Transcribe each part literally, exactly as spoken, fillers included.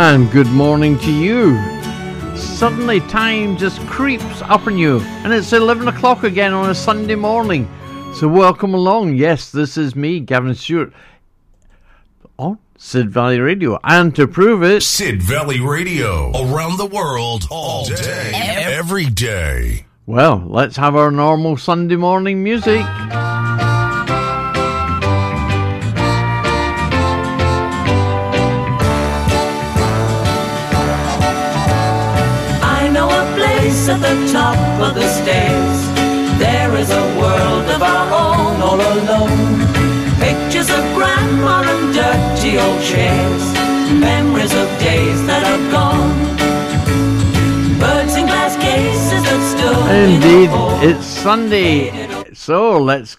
and good morning to you. Suddenly time just creeps up on you, and it's eleven o'clock again on a Sunday morning. So welcome along. Yes, this is me, Gavin Stewart, on Sid Valley Radio. And to prove it, Sid Valley Radio, around the world, all day, every day. Well, let's have our normal Sunday morning music. At the top of the stairs, there is a world of our own, all alone. Pictures of grandma and dirty old chairs, memories of days that are gone. Birds in glass cases that stood. Indeed, in it's Sunday, so let's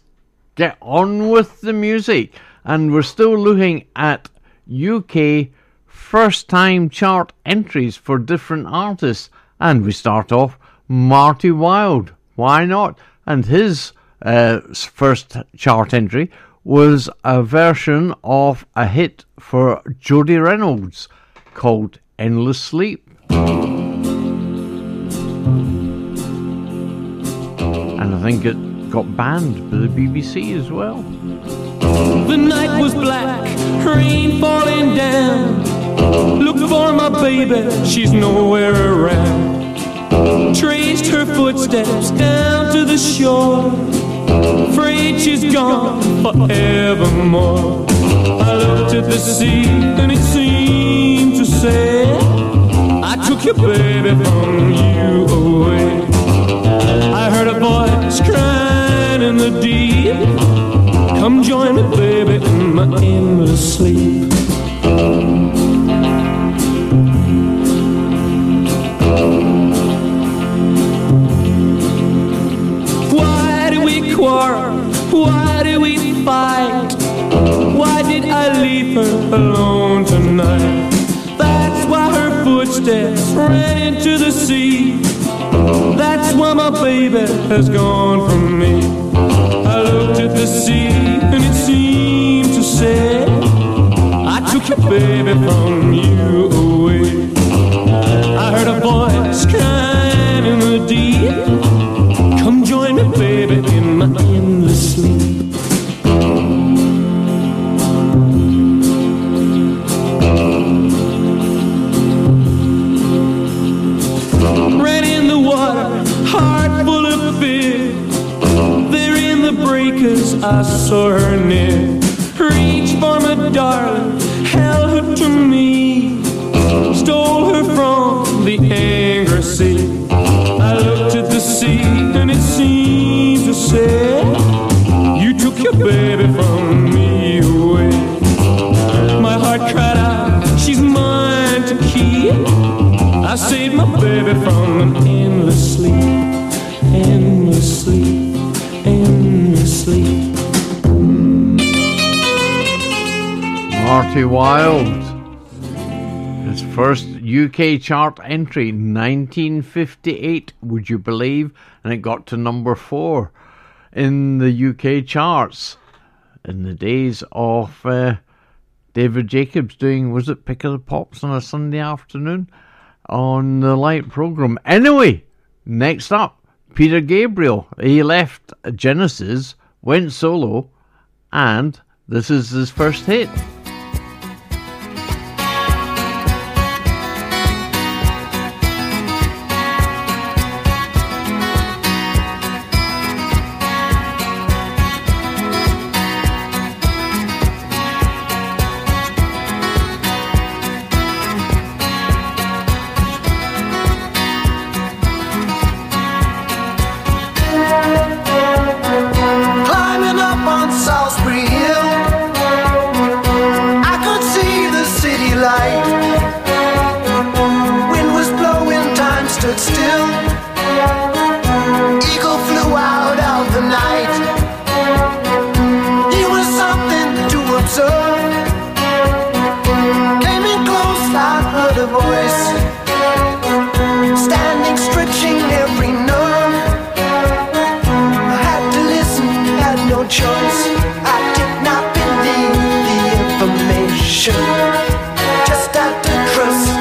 get on with the music. And we're still looking at U K first-time chart entries for different artists. And we start off Marty Wilde, why not? And his uh, first chart entry was a version of a hit for Jodie Reynolds called Endless Sleep. And I think it got banned by the B B C as well. The night was black, rain falling down. Look for my baby, she's nowhere around. Traced her footsteps down to the shore, afraid she's gone forevermore. I looked at the sea and it seemed to say, I took your baby from you away. I heard a voice crying in the deep, come join me baby in my endless sleep. Why do we fight? Why did I leave her alone tonight? That's why her footsteps ran into the sea. That's why my baby has gone from me. I looked at the sea and it seemed to say, I took your baby from you away. I heard a voice crying in the deep, come join me, baby, in my endless sleep. Ran in the water, heart full of fear. There in the breakers, I saw her near. Reach for my darling, held her to me. Stole her from the angry sea. I looked at the sea and it seemed to say, you took your baby from me away. My heart cried out, she's mine to keep. I saved my baby from an endless sleep, endless sleep, endless sleep. Marty Wilde, his first U K chart entry, nineteen fifty-eight, would you believe? And it got to number four in the U K charts in the days of uh, David Jacobs doing, was it Pick of the Pops on a Sunday afternoon on the Light programme? Anyway, next up, Peter Gabriel. He left Genesis, went solo, and this is his first hit. Just out to trust.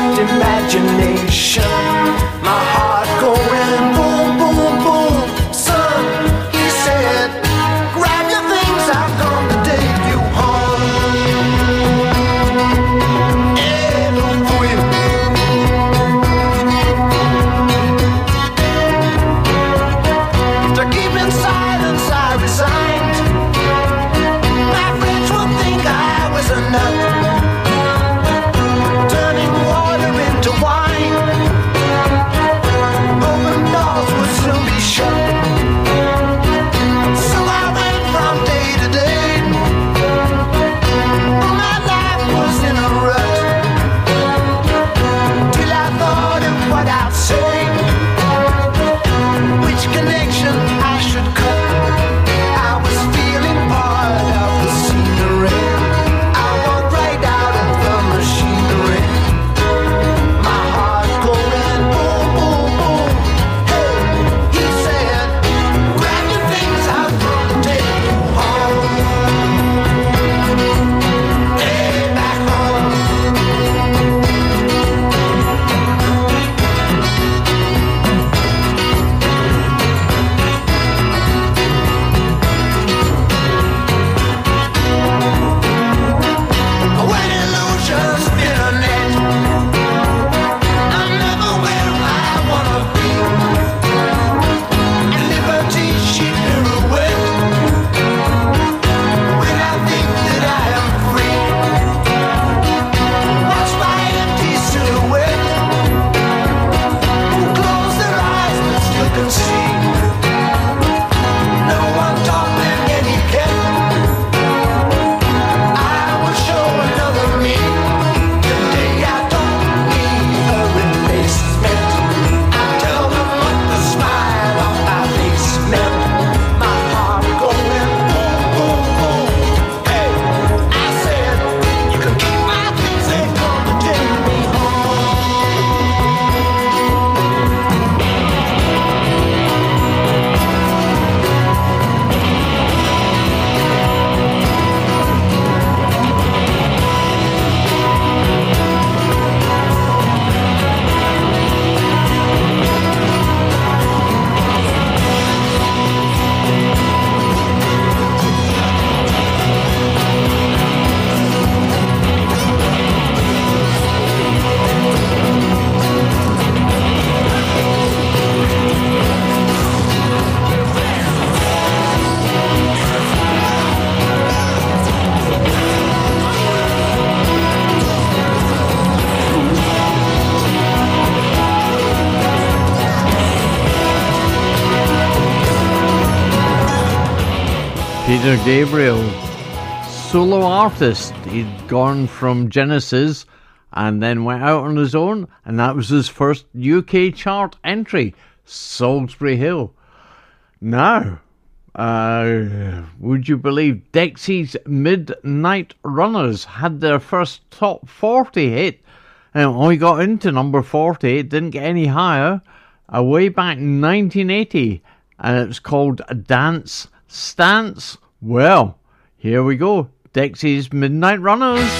Peter Gabriel, solo artist. He'd gone from Genesis and then went out on his own, and that was his first U K chart entry, Salisbury Hill. Now, uh, would you believe Dexie's Midnight Runners had their first top forty hit, and only got into number forty, it didn't get any higher, uh, way back in nineteen eighty, and it's called Dance Stance. Well, here we go, Dexie's Midnight Runners.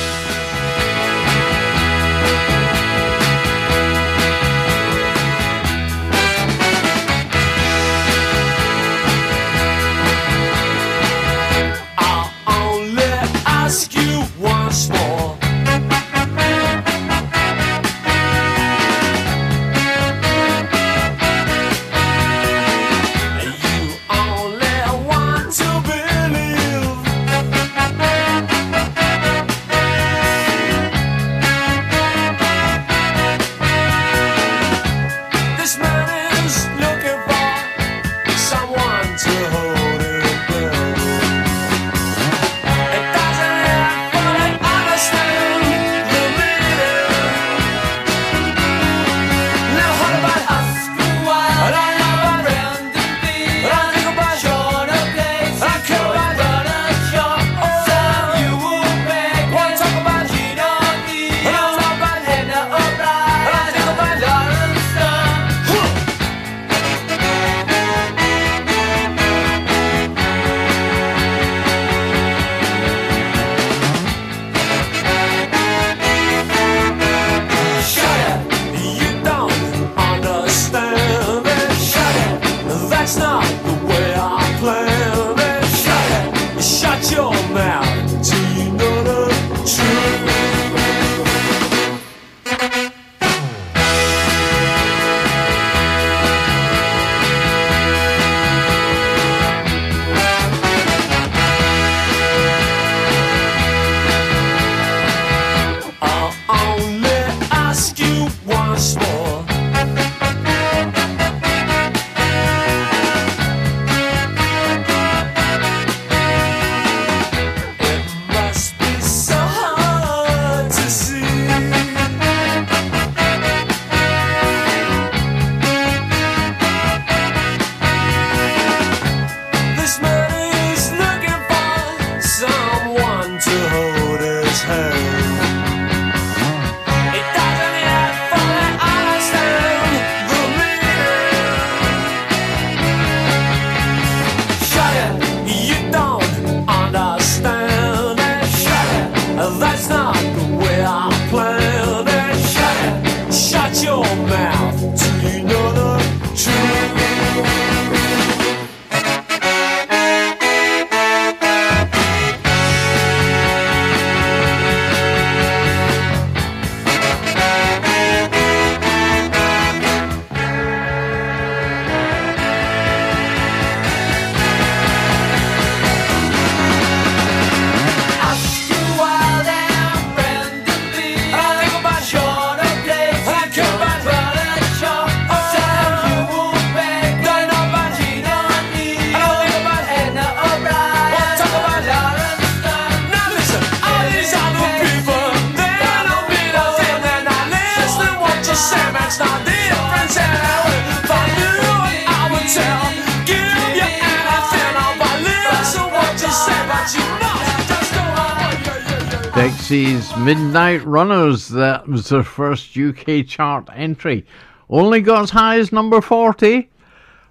Midnight Runners, that was their first U K chart entry. Only got as high as number forty,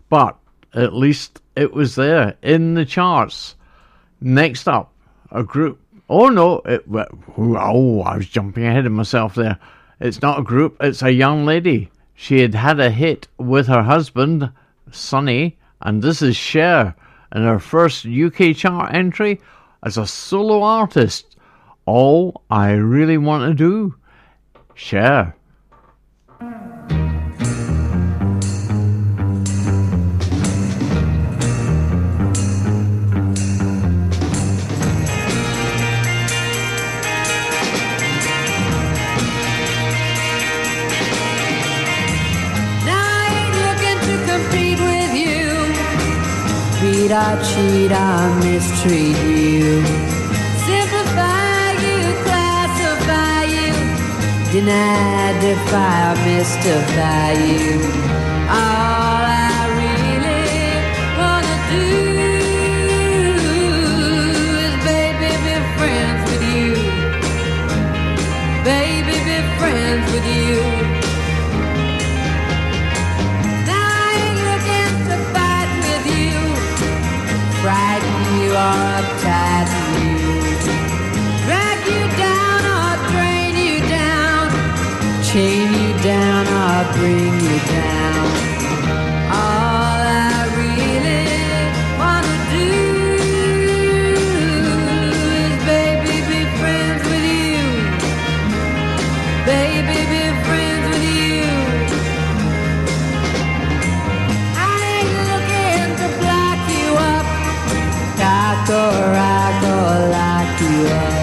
but at least it was there in the charts. Next up, a group. Oh no, it, oh, I was jumping ahead of myself there. It's not a group, it's a young lady. She had had a hit with her husband, Sonny, and this is Cher, and her first U K chart entry as a solo artist. All I Really Want to Do, Cher. Now I ain't looking to compete with you. cheat, I cheat, I mistreat you. Simplify you, classify you. Deny, defy, mystify you. All I really wanna do is baby be friends with you. Baby be friends with you. Frighten you or uptight you, drag you down or drain you down, chain you down or bring you down. All I really wanna do is baby be friends with you, baby be friends with you. I ain't looking to block you up, cock or rock or lock you up,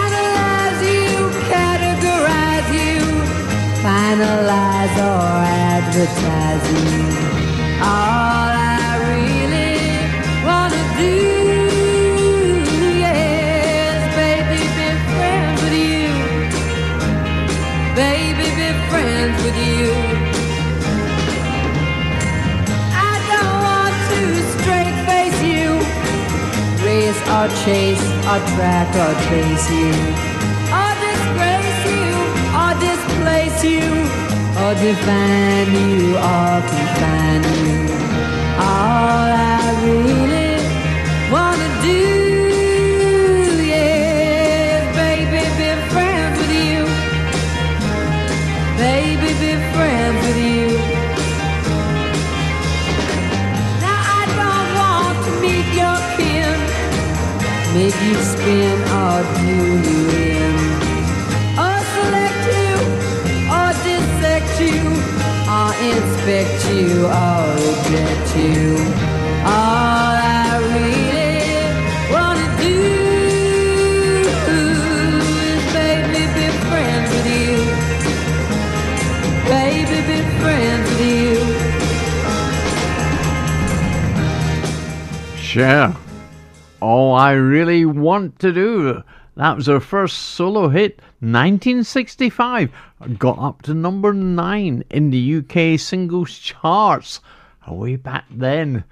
analyze you, categorize you, finalize or advertise you. All I really wanna do, yes, baby be friends with you, baby be friends with you. I don't want to straight face you, race or chase or track or trace you, or disgrace you or displace you, or define you or confine you. All I really wanna do, yes, baby be friends with you, baby be friends with you. Now I don't want to meet your kin, make you spin or do you in, or select you or dissect you, or inspect you or reject you. All I really wanna do is baby be friends with you, baby be friends with you. Cher, All I Really Want to Do. That was her first solo hit, nineteen sixty-five. Got up to number nine in the U K singles charts way back then.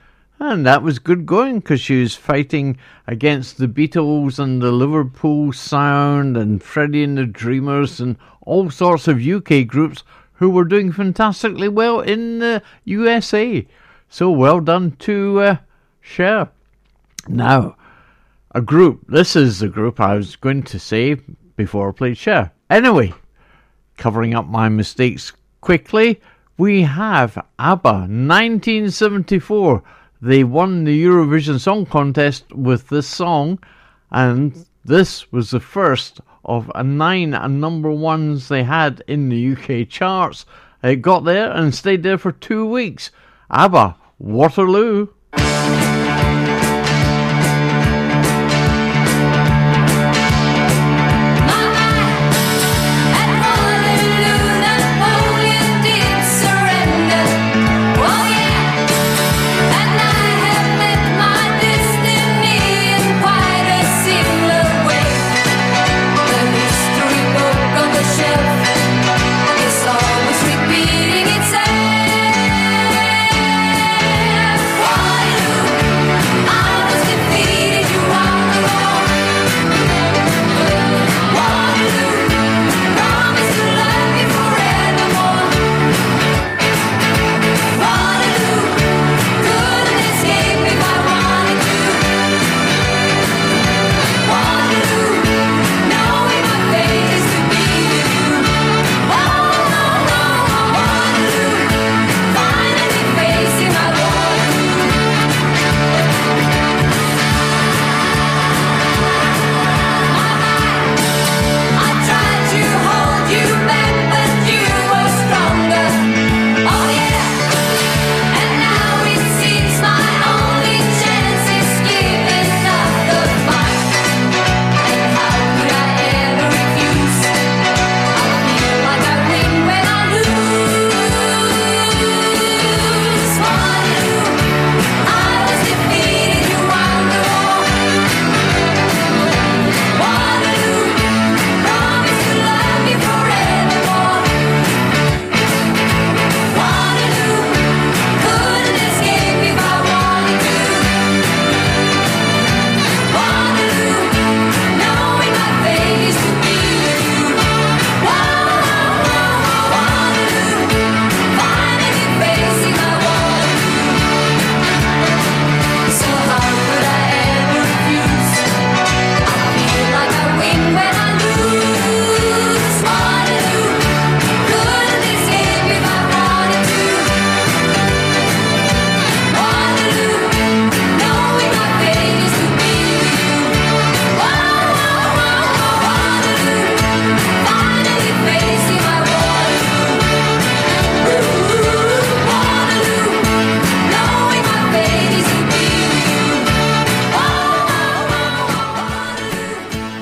And that was good going because she was fighting against the Beatles and the Liverpool Sound and Freddie and the Dreamers and all sorts of U K groups who were doing fantastically well in the U S A. So well done to uh, Cher. Now, a group. This is the group I was going to say before I played Cher. Anyway, covering up my mistakes quickly, we have ABBA, nineteen seventy-four. They won the Eurovision Song Contest with this song, and this was the first of a nine and number ones they had in the U K charts. It got there and stayed there for two weeks. ABBA, Waterloo. Why?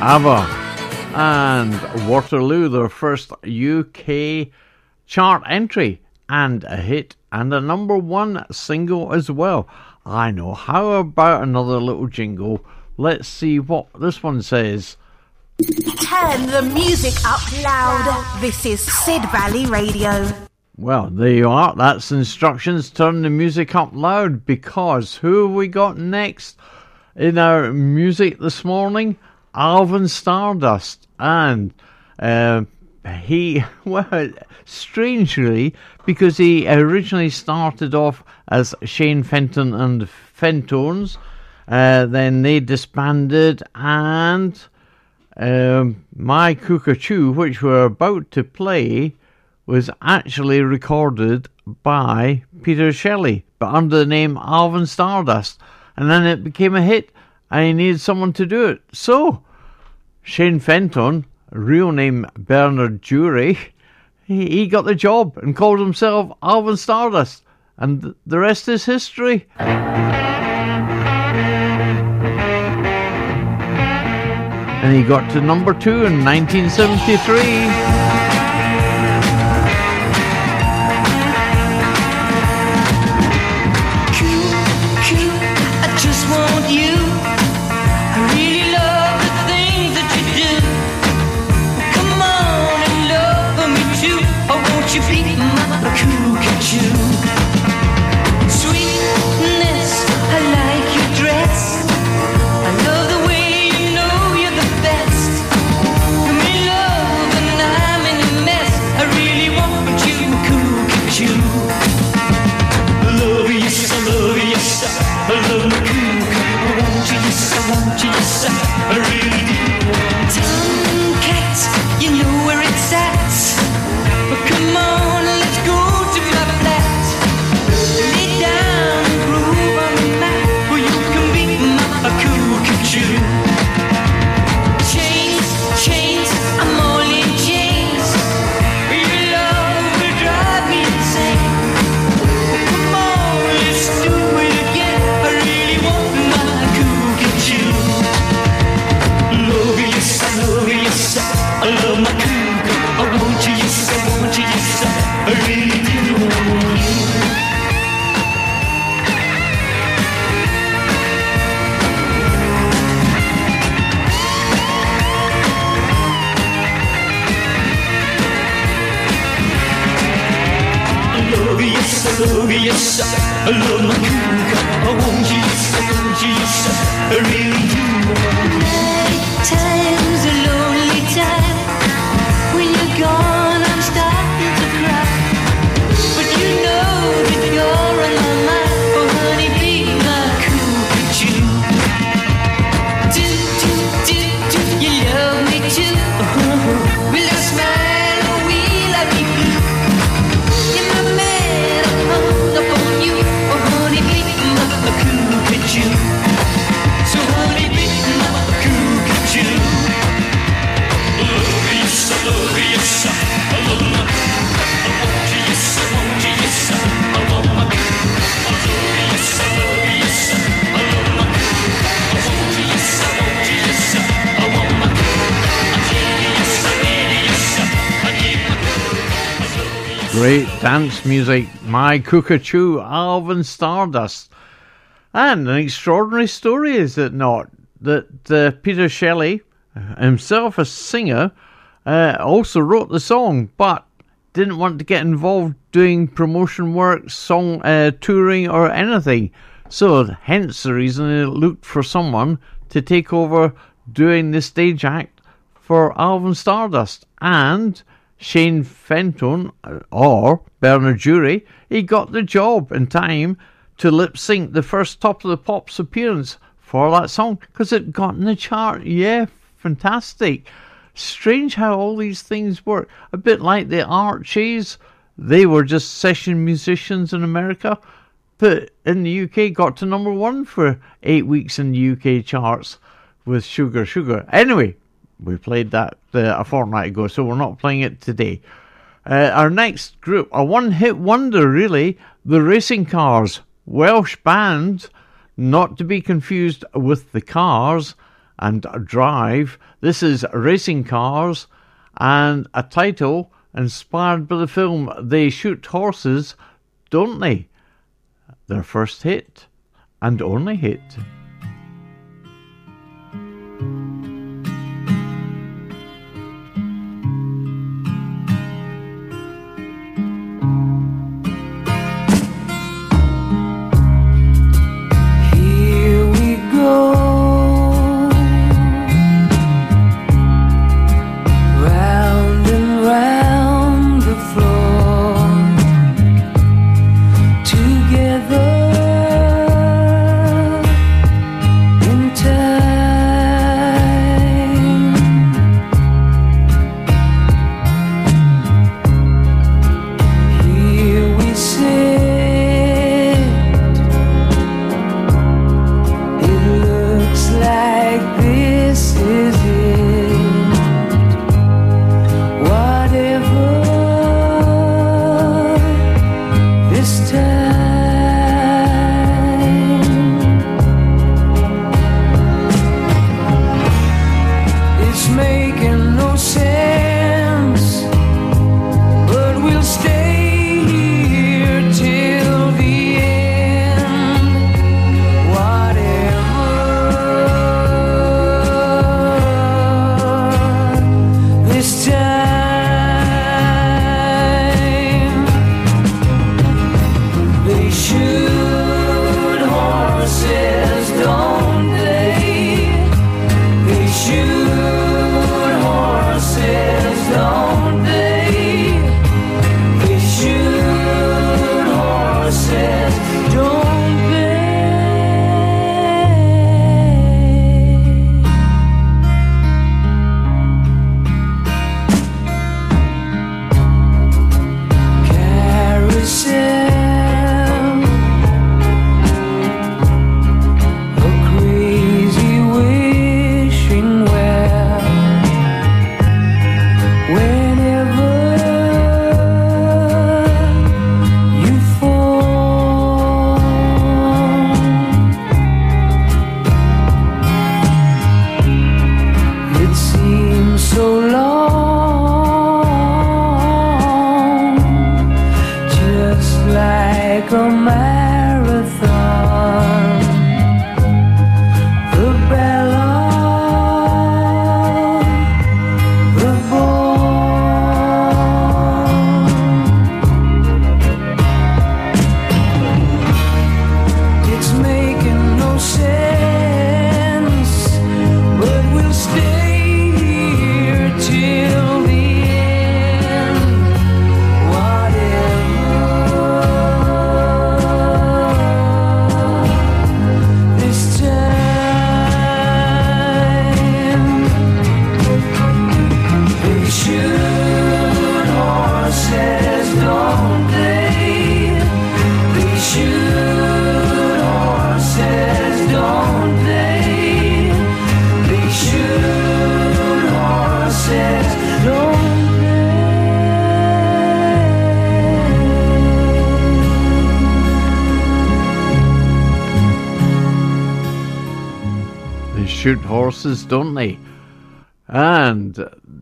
ABBA and Waterloo, their first U K chart entry and a hit and a number one single as well. I know, how about another little jingle? Let's see what this one says. Turn the music up loud. This is Sid Valley Radio. Well, there you are. That's instructions. Turn the music up loud, because who have we got next in our music this morning? Alvin Stardust. And uh, he, well, strangely, because he originally started off as Shane Fenton and Fentones. Uh, then they disbanded, and um, My Cockatoo, which we're about to play, was actually recorded by Peter Shelley, but under the name Alvin Stardust. And then it became a hit, and he needed someone to do it. So Shane Fenton, real name Bernard Jewry, he, he got the job and called himself Alvin Stardust. And the rest is history. And he got to number two in nineteen seventy-three. Q, Q, I just want you. I really love the things that you do. Come on and love for me too. Oh, won't you be my cockatoo? Sweetness, I like your dress. I love my cuckoo, I want you, yes, I want you, yes, I really do want you. Tomcat, you know where it's at. But come on, let's go to my flat. Lay down and groove on the mat, where you can be my cockatoo. Chains, chains, I'm all in chains. Your love will drive me insane. But come on, let's do it. I love my cuckoo, I want you, yes, I want you, yes, I really do want you. I love you, yes, I love you, yes, I love my cuckoo, I want you, yes, I want you, yes, I really do want you. Night time's a lonely time. Gone, I'm starting to cry, but you know that you're on my mind. Oh honey, be my cockatoo. Do, do, do, do, you love me too. Will I smile or will I be blue? You're my man, I hung up on you. Oh honey, be my cockatoo. So honey, be my cockatoo. I love you, yes, I love my cockatoo. I want you, yes, I want you, yes, I love my cockatoo. I love you, yes, I love you, yes, I love my cockatoo. I want you, yes, I want you, yes, I want my cockatoo. I need you, yes, I need you, yes, I need my cockatoo. Great dance music, My Cockatoo, Alvin Stardust. And an extraordinary story, is it not, that uh, Peter Shelley, himself a singer, Uh, also wrote the song, but didn't want to get involved doing promotion work, song uh, touring or anything. So hence the reason they looked for someone to take over doing the stage act for Alvin Stardust. And Shane Fenton, or Bernard Jewry, he got the job in time to lip sync the first Top of the Pops appearance for that song, because it got in the chart. Yeah, fantastic. Strange how all these things work. A bit like the Archies, they were just session musicians in America, but in the U K got to number one for eight weeks in the U K charts with Sugar Sugar. Anyway, we played that uh, a fortnight ago, so we're not playing it today. Uh, our next group, a one-hit wonder really, the Racing Cars, Welsh band, not to be confused with the Cars, and drive. This is Racing Cars, and a title inspired by the film They Shoot Horses, Don't They? Their first hit, and only hit. Shoot horses, don't they? And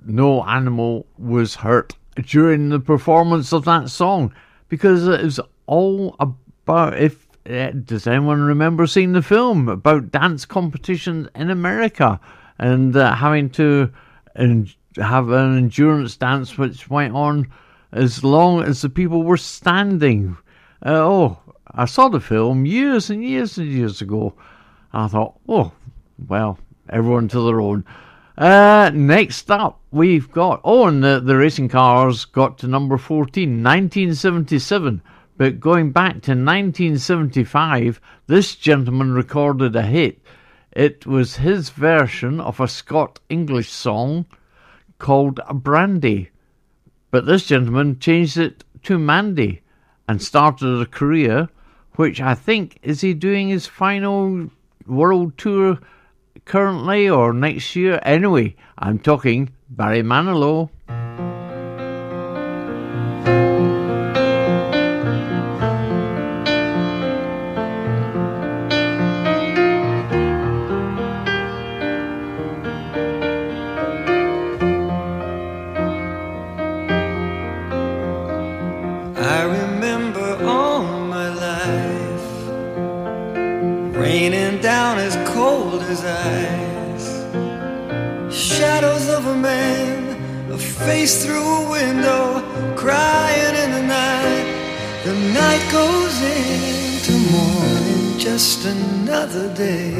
no animal was hurt during the performance of that song, because it was all about, if uh, does anyone remember seeing the film, about dance competitions in America and uh, having to en- have an endurance dance which went on as long as the people were standing. Uh, oh, I saw the film years and years and years ago. I thought, oh, well, everyone to their own. Uh, next up, we've got... Oh, and the, the Racing Cars got to number fourteen, nineteen seventy-seven. But going back to nineteen seventy-five, this gentleman recorded a hit. It was his version of a Scot-English song called Brandy. But this gentleman changed it to Mandy and started a career, which I think, is he doing his final world tour currently or next year? Anyway, I'm talking Barry Manilow. his eyes. Shadows of a man, a face through a window, crying in the night. The night goes into morning, just another day.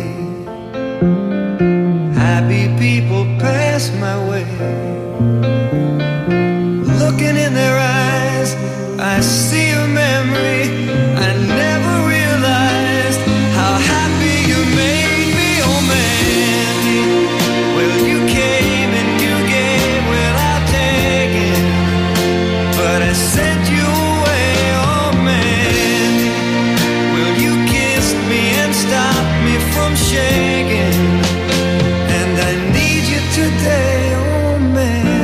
Happy people pass my way. Looking in their eyes, I see a memory I never realized. How happy you made me, oh Mandy. Well, you came and you gave without taking, but I sent you away, oh Mandy. Well, you kissed me and stopped me from shaking, and I need you today, oh Mandy.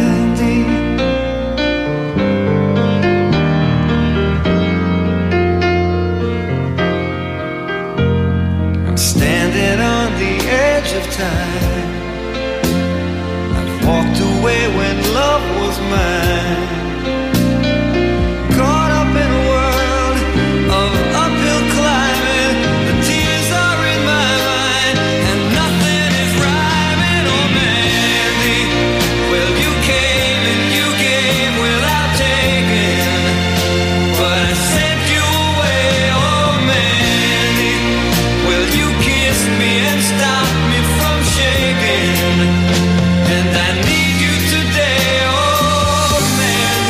Time. I've walked away when love was mine, caught up in a world of uphill climbing. The tears are in my mind and nothing is rhyming. Oh Mandy, well you came and you gave without taking, but I sent you away. Oh Mandy, well you kissed me and stopped me from shaking, and I need you today, oh Mandy.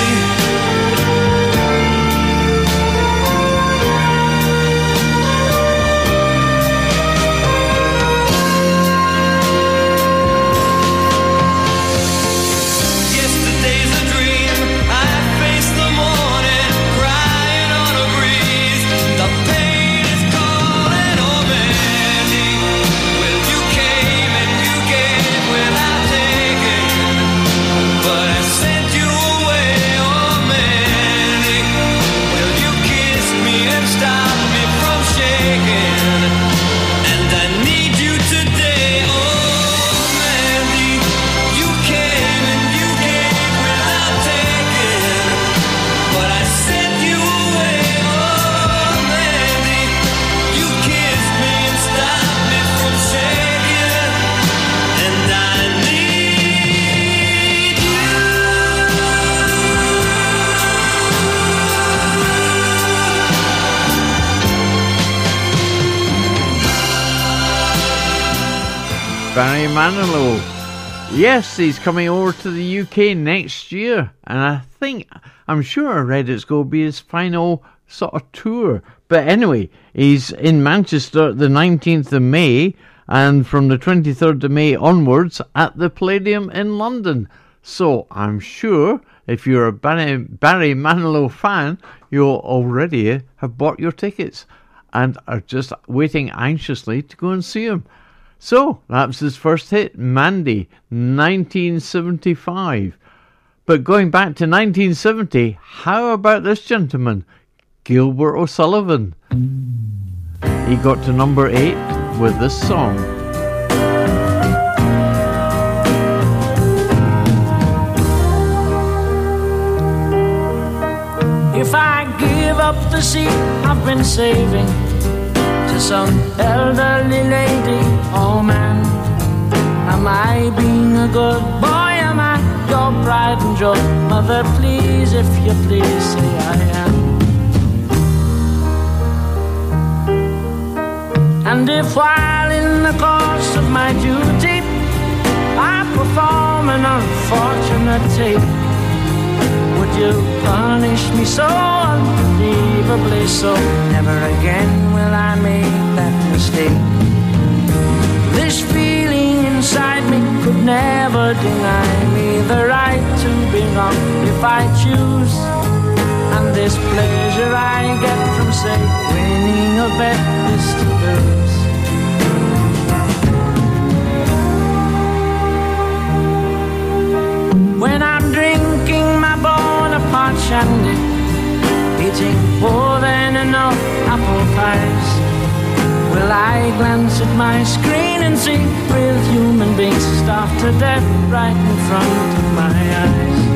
Yesterday's a dream, I face the morning, crying on a breeze. The pain is calling, oh Mandy. Well, you came and you gave without taking, but I sent you away, oh Mandy. Well, you kissed me and stopped me from shaking, and I need you today, oh Mandy. You came and you gave without taking, but I sent you away, oh Mandy. You kissed me and stopped me from shaking, and I need Barry Manilow. Yes, he's coming over to the U K next year, and I think, I'm sure I read it's going to be his final sort of tour. But anyway, he's in Manchester the nineteenth of May, and from the twenty-third of May onwards at the Palladium in London. So I'm sure if you're a Barry, Barry Manilow fan, you'll already have bought your tickets and are just waiting anxiously to go and see him. So that's his first hit, Mandy, nineteen seventy-five. But going back to nineteen seventy, how about this gentleman, Gilbert O'Sullivan? He got to number eight with this song. If I give up the seat I've been saving to some elderly lady, oh man, am I being a good boy? Am I your pride and joy? Mother, please, if you please, say I am. And if while in the course of my duty I perform an unfortunate tape, would you punish me so unbelievably so? Never again will I make that mistake. This feeling inside me could never deny me the right to be wrong if I choose. And this pleasure I get from, say, winning a bet is to lose. When I'm drinking my Bonaparte shandy, eating more than enough apple pies, will I glance at my screen and see real human beings starved to death right in front of my eyes?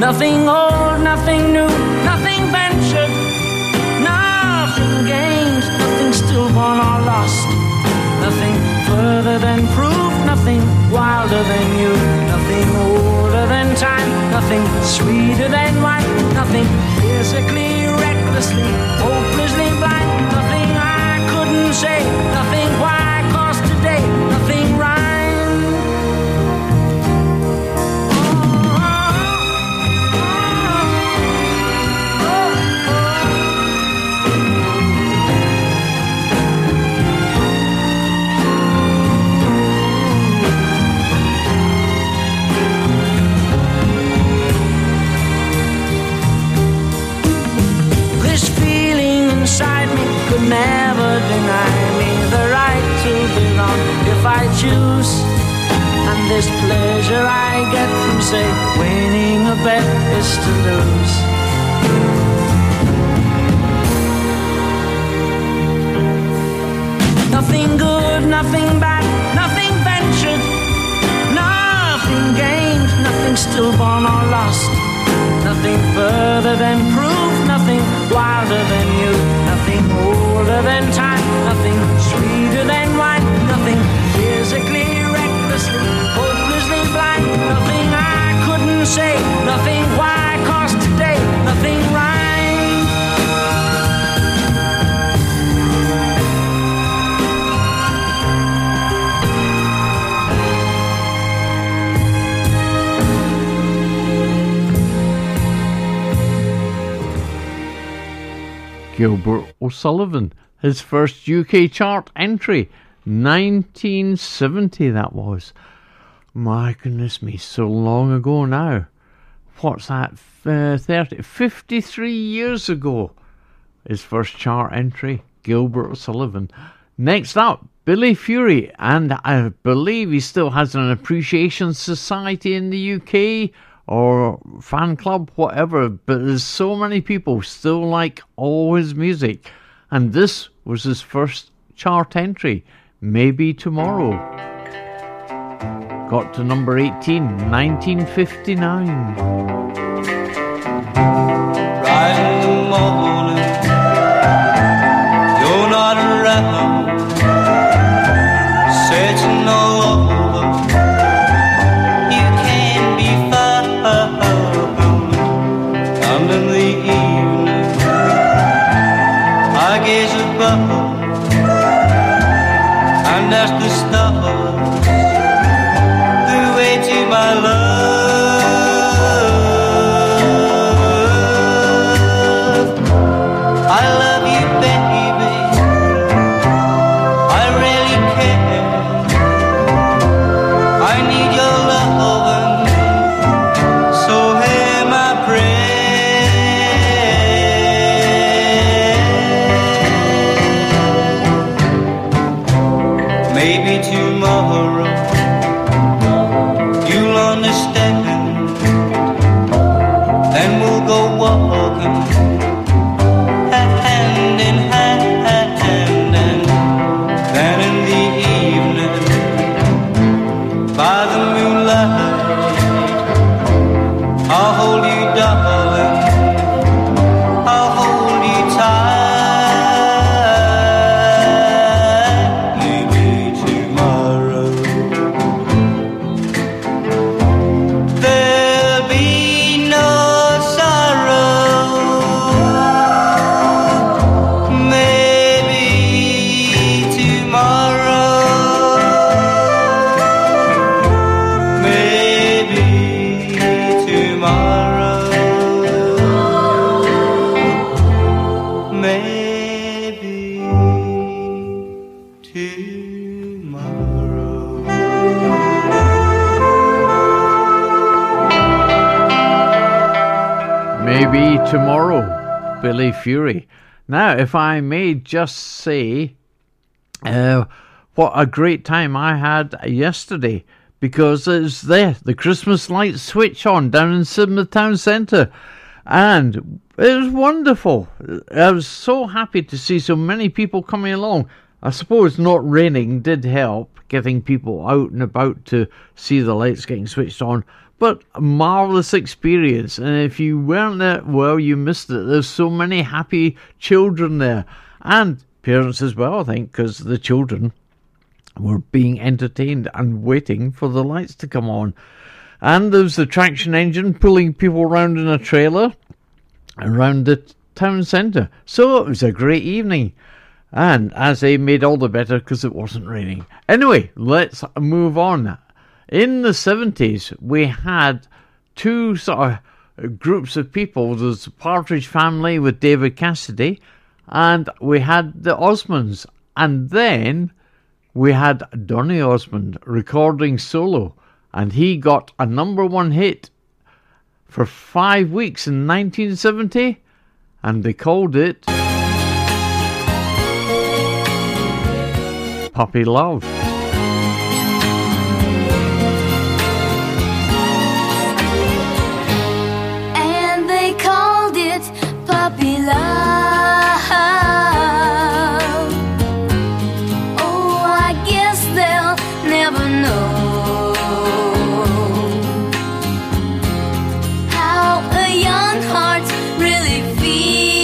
Nothing old, nothing new, nothing ventured, nothing gained, nothing nothing stillborn or lost, nothing further than proof, nothing wilder than you, nothing older than time, nothing sweeter than wine, nothing physically, recklessly, hopelessly blind, nothing I couldn't say, nothing why cause today, nothing right. Could never deny me the right to belong if I choose, and this pleasure I get from, say, winning a bet is to lose. Nothing good, nothing bad, nothing ventured, nothing gained, nothing stillborn or lost, nothing further than proof, nothing wilder than you, nothing older than time, nothing sweeter than wine, nothing physically, recklessly, hopelessly blind, nothing I couldn't say, nothing why cause today, nothing right. Gilbert O'Sullivan, his first U K chart entry, nineteen seventy that was. My goodness me, so long ago now. What's that, uh, thirty, fifty-three years ago, his first chart entry, Gilbert O'Sullivan. Next up, Billy Fury, and I believe he still has an appreciation society in the U K, or fan club, whatever, but there's so many people still like all his music, and this was his first chart entry, Maybe Tomorrow. Got to number eighteen, nineteen fifty-nine. Right in the morning, you're not around, searching all over. And as the stars, the way to my love, I love you, baby, I really care, I need your love, so hear my prayer. Maybe tomorrow you'll understand, then we'll go walking hand in hand, and then in the evening by the moonlight, I'll hold you, darling, I'll hold you tight, maybe tomorrow there'll be no sorrow, maybe tomorrow, maybe tomorrow, maybe tomorrow. Maybe Tomorrow, Billy Fury. Now, if I may just say uh, what a great time I had yesterday, because it's there, the Christmas lights switch on down in Sidmouth Town Centre, and it was wonderful. I was so happy to see so many people coming along. I suppose not raining did help, getting people out and about to see the lights getting switched on, but a marvellous experience. And if you weren't there, well, you missed it. There's so many happy children there. And parents as well, I think, because the children were being entertained and waiting for the lights to come on. And there was the traction engine pulling people around in a trailer around the town centre. So it was a great evening. And as they made all the better because it wasn't raining. Anyway, let's move on. In the seventies, we had two sort of groups of people. There's the Partridge Family with David Cassidy, and we had the Osmonds. And then we had Donny Osmond recording solo, and he got a number one hit for five weeks in nineteen seventy, and they called it Puppy Love. And they called it Puppy Love. Oh, I guess they'll never know how a young heart really feels.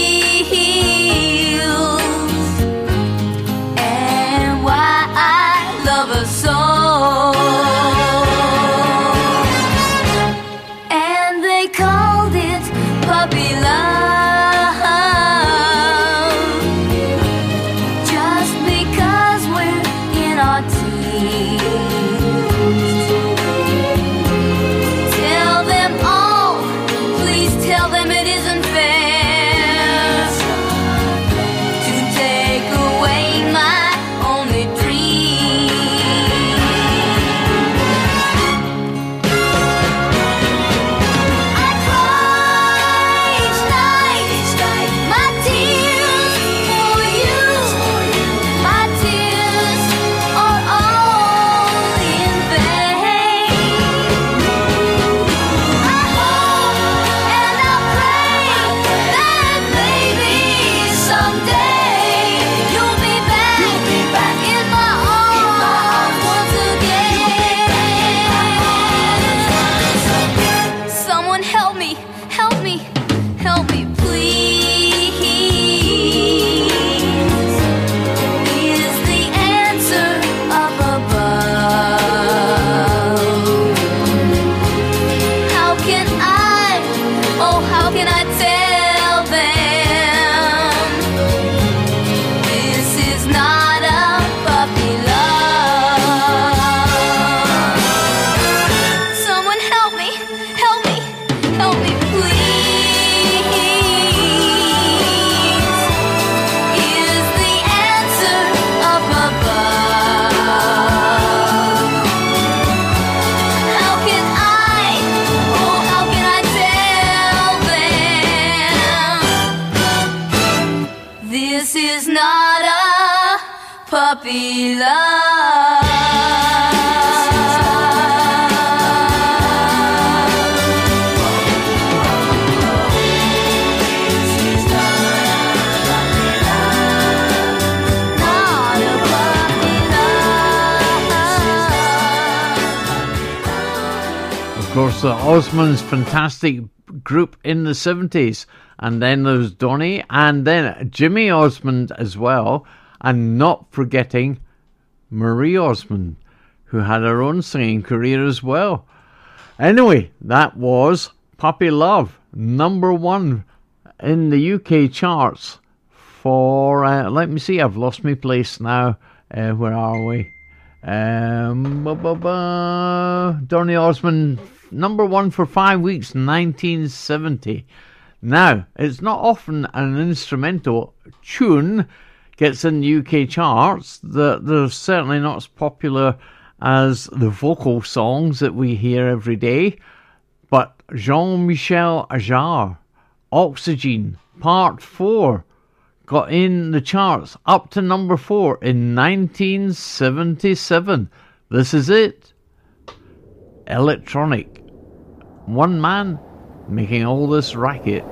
So Osmond's fantastic group in the seventies, and then there was Donny, and then Jimmy Osmond as well, and not forgetting Marie Osmond, who had her own singing career as well. Anyway, that was Puppy Love, number one in the U K charts for, uh, let me see, I've lost my place now, uh, where are we? Um, Donny Osmond, number one for five weeks, nineteen seventy. Now, it's not often an instrumental tune gets in the U K charts. They're, they're certainly not as popular as the vocal songs that we hear every day. But Jean-Michel Jarre, Oxygen, Part four, got in the charts up to number four in nineteen seventy-seven. This is it. Electronic. One man making all this racket.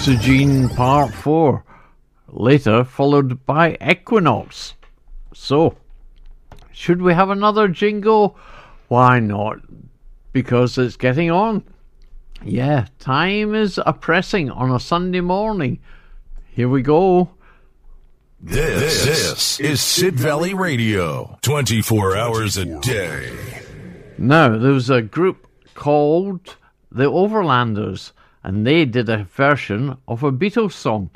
Oxygen Part four, later followed by Equinox. So, should we have another jingle? Why not? Because it's getting on. Yeah, time is a-pressing on a Sunday morning. Here we go. This, this is Sid Valley Radio, twenty-four hours a day. Now, there was a group called the Overlanders, and they did a version of a Beatles song.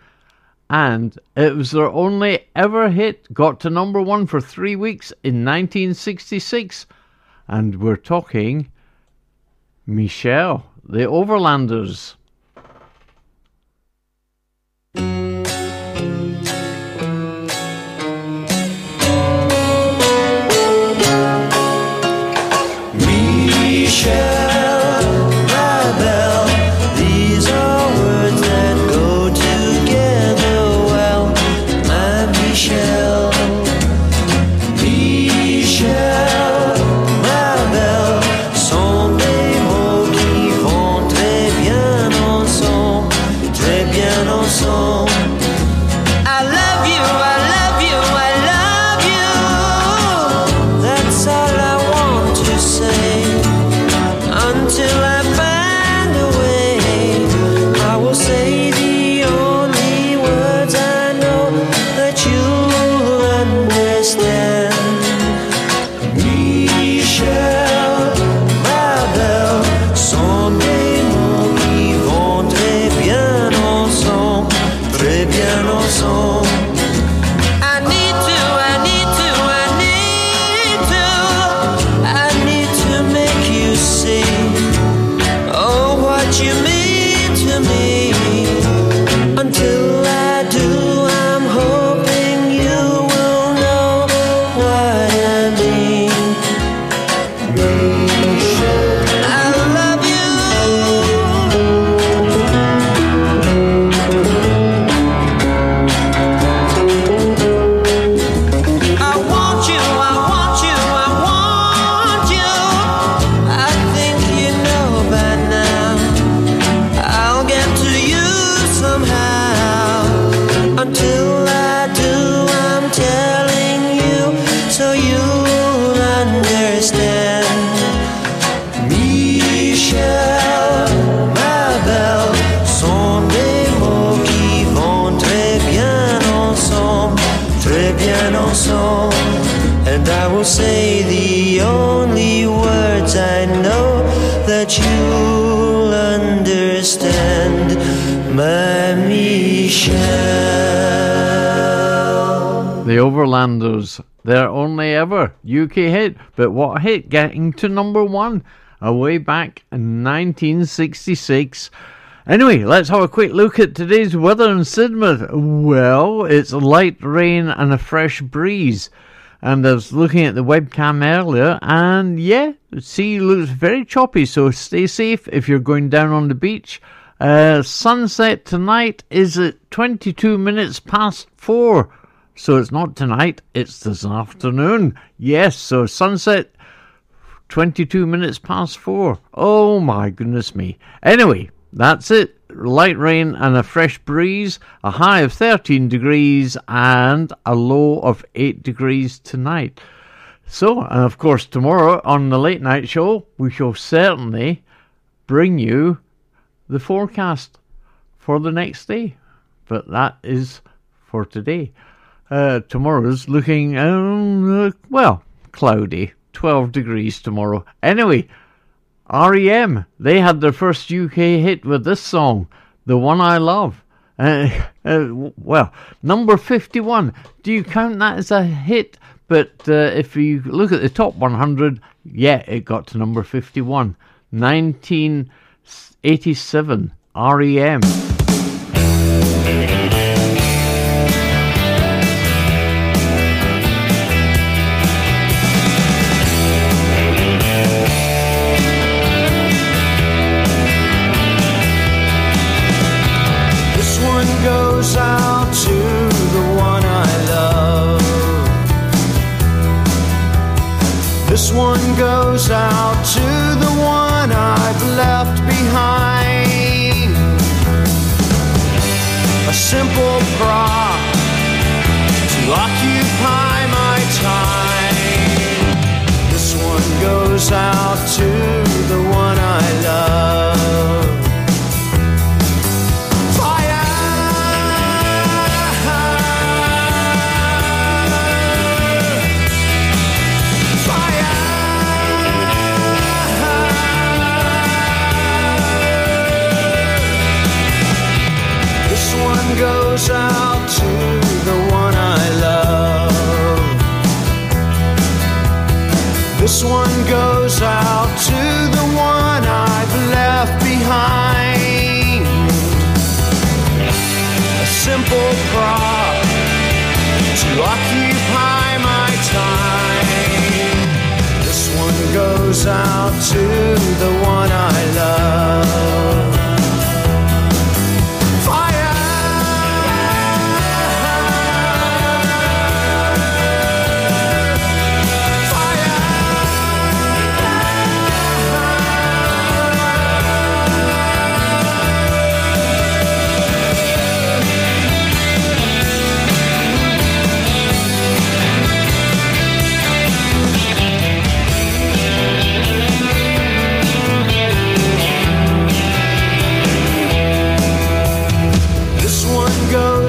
And it was their only ever hit, got to number one for three weeks in nineteen sixty-six. And we're talking Michelle, the Overlanders. Michelle. Overlanders, their only ever U K hit, but what a hit, getting to number one away back in nineteen sixty-six. Anyway, let's have a quick look at today's weather in Sidmouth. Well, it's light rain and a fresh breeze, and I was looking at the webcam earlier, and yeah, the sea looks very choppy, so stay safe if you're going down on the beach. Uh, sunset tonight is at twenty-two minutes past four. So it's not tonight, it's this afternoon. Yes, so sunset, twenty-two minutes past four. Oh my goodness me. Anyway, that's it. Light rain and a fresh breeze, a high of thirteen degrees and a low of eight degrees tonight. So, and of course, tomorrow on the late night show, we shall certainly bring you the forecast for the next day. But that is for today. Uh, tomorrow's looking, um, uh, well, cloudy. twelve degrees tomorrow. Anyway, R E M, they had their first U K hit with this song, The One I Love. Uh, uh, well, number fifty-one. Do you count that as a hit? But uh, if you look at the top one hundred, yeah, it got to number fifty-one. nineteen eighty-seven, R E M. This one goes out to the one I've left behind. simple prop to occupy my time. This one goes out to the one I love. Goes out to the one I love. This one goes out to the one I've left behind. A simple prop to occupy my time. This one goes out to the one I love.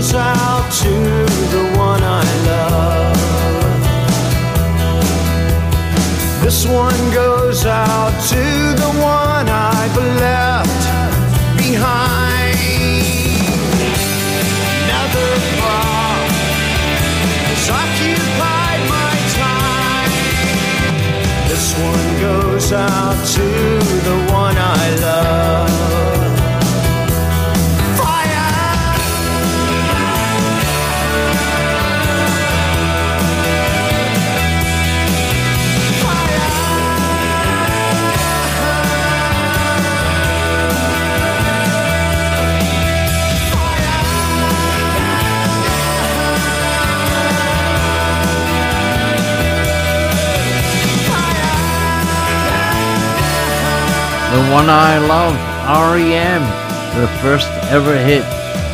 Out to the one I love. This one goes out to the one I've left behind. Another prop has occupied my time. This one goes out to the one I love. The One I Love, R E M, the first ever hit.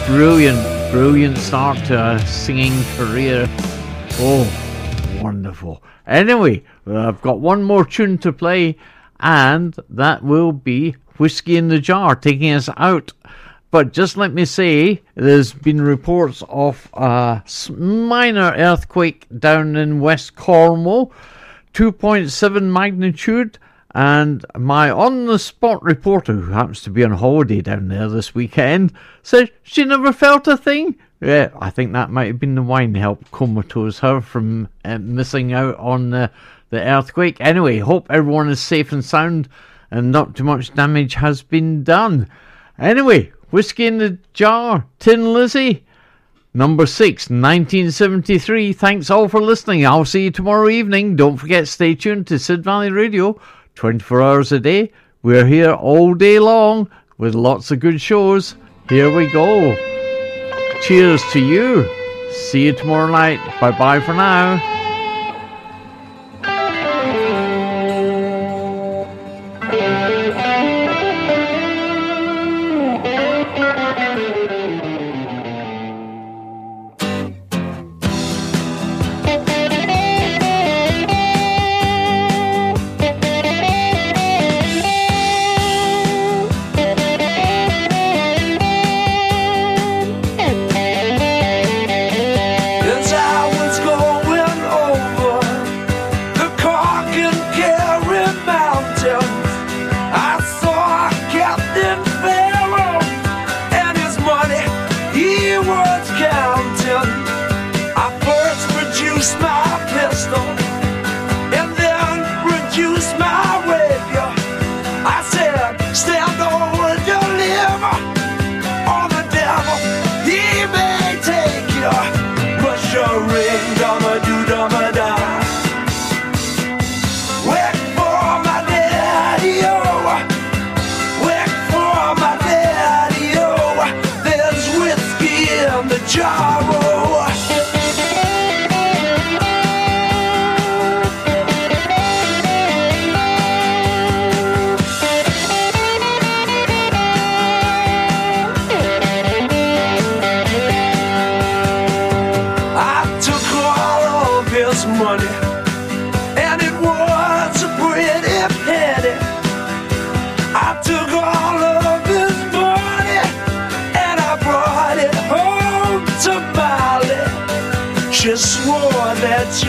Brilliant, brilliant start to a singing career. Oh, wonderful. Anyway, I've got one more tune to play, and that will be Whiskey in the Jar, taking us out. But just let me say, there's been reports of a minor earthquake down in West Cornwall, two point seven magnitude. And my on-the-spot reporter, who happens to be on holiday down there this weekend, said she never felt a thing. Yeah, I think that might have been the wine helped comatose her from uh, missing out on uh, the earthquake. Anyway, hope everyone is safe and sound and not too much damage has been done. Anyway, Whiskey in the Jar, Tin Lizzie, number six, nineteen seventy-three. Thanks all for listening. I'll see you tomorrow evening. Don't forget, stay tuned to Sid Valley Radio. twenty-four hours a day, we're here all day long with lots of good shows. Here we go. Cheers to you. See you tomorrow night. Bye-bye for now. It's how it's going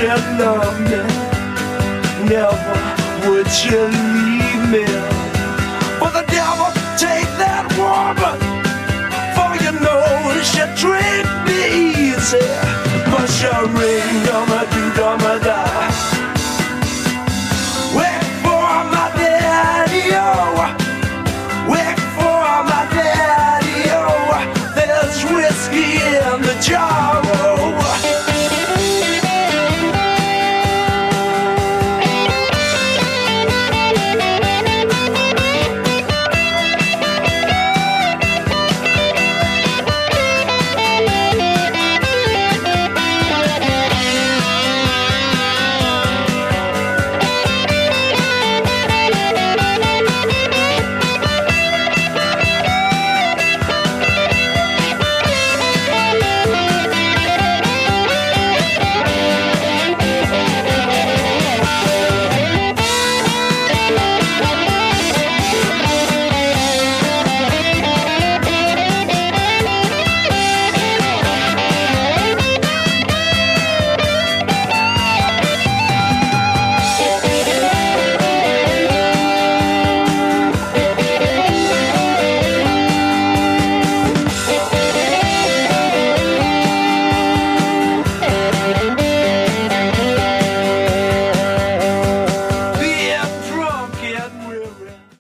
you love me? Never would you leave me. But the devil take that woman, for you know she treat me easy. But she ring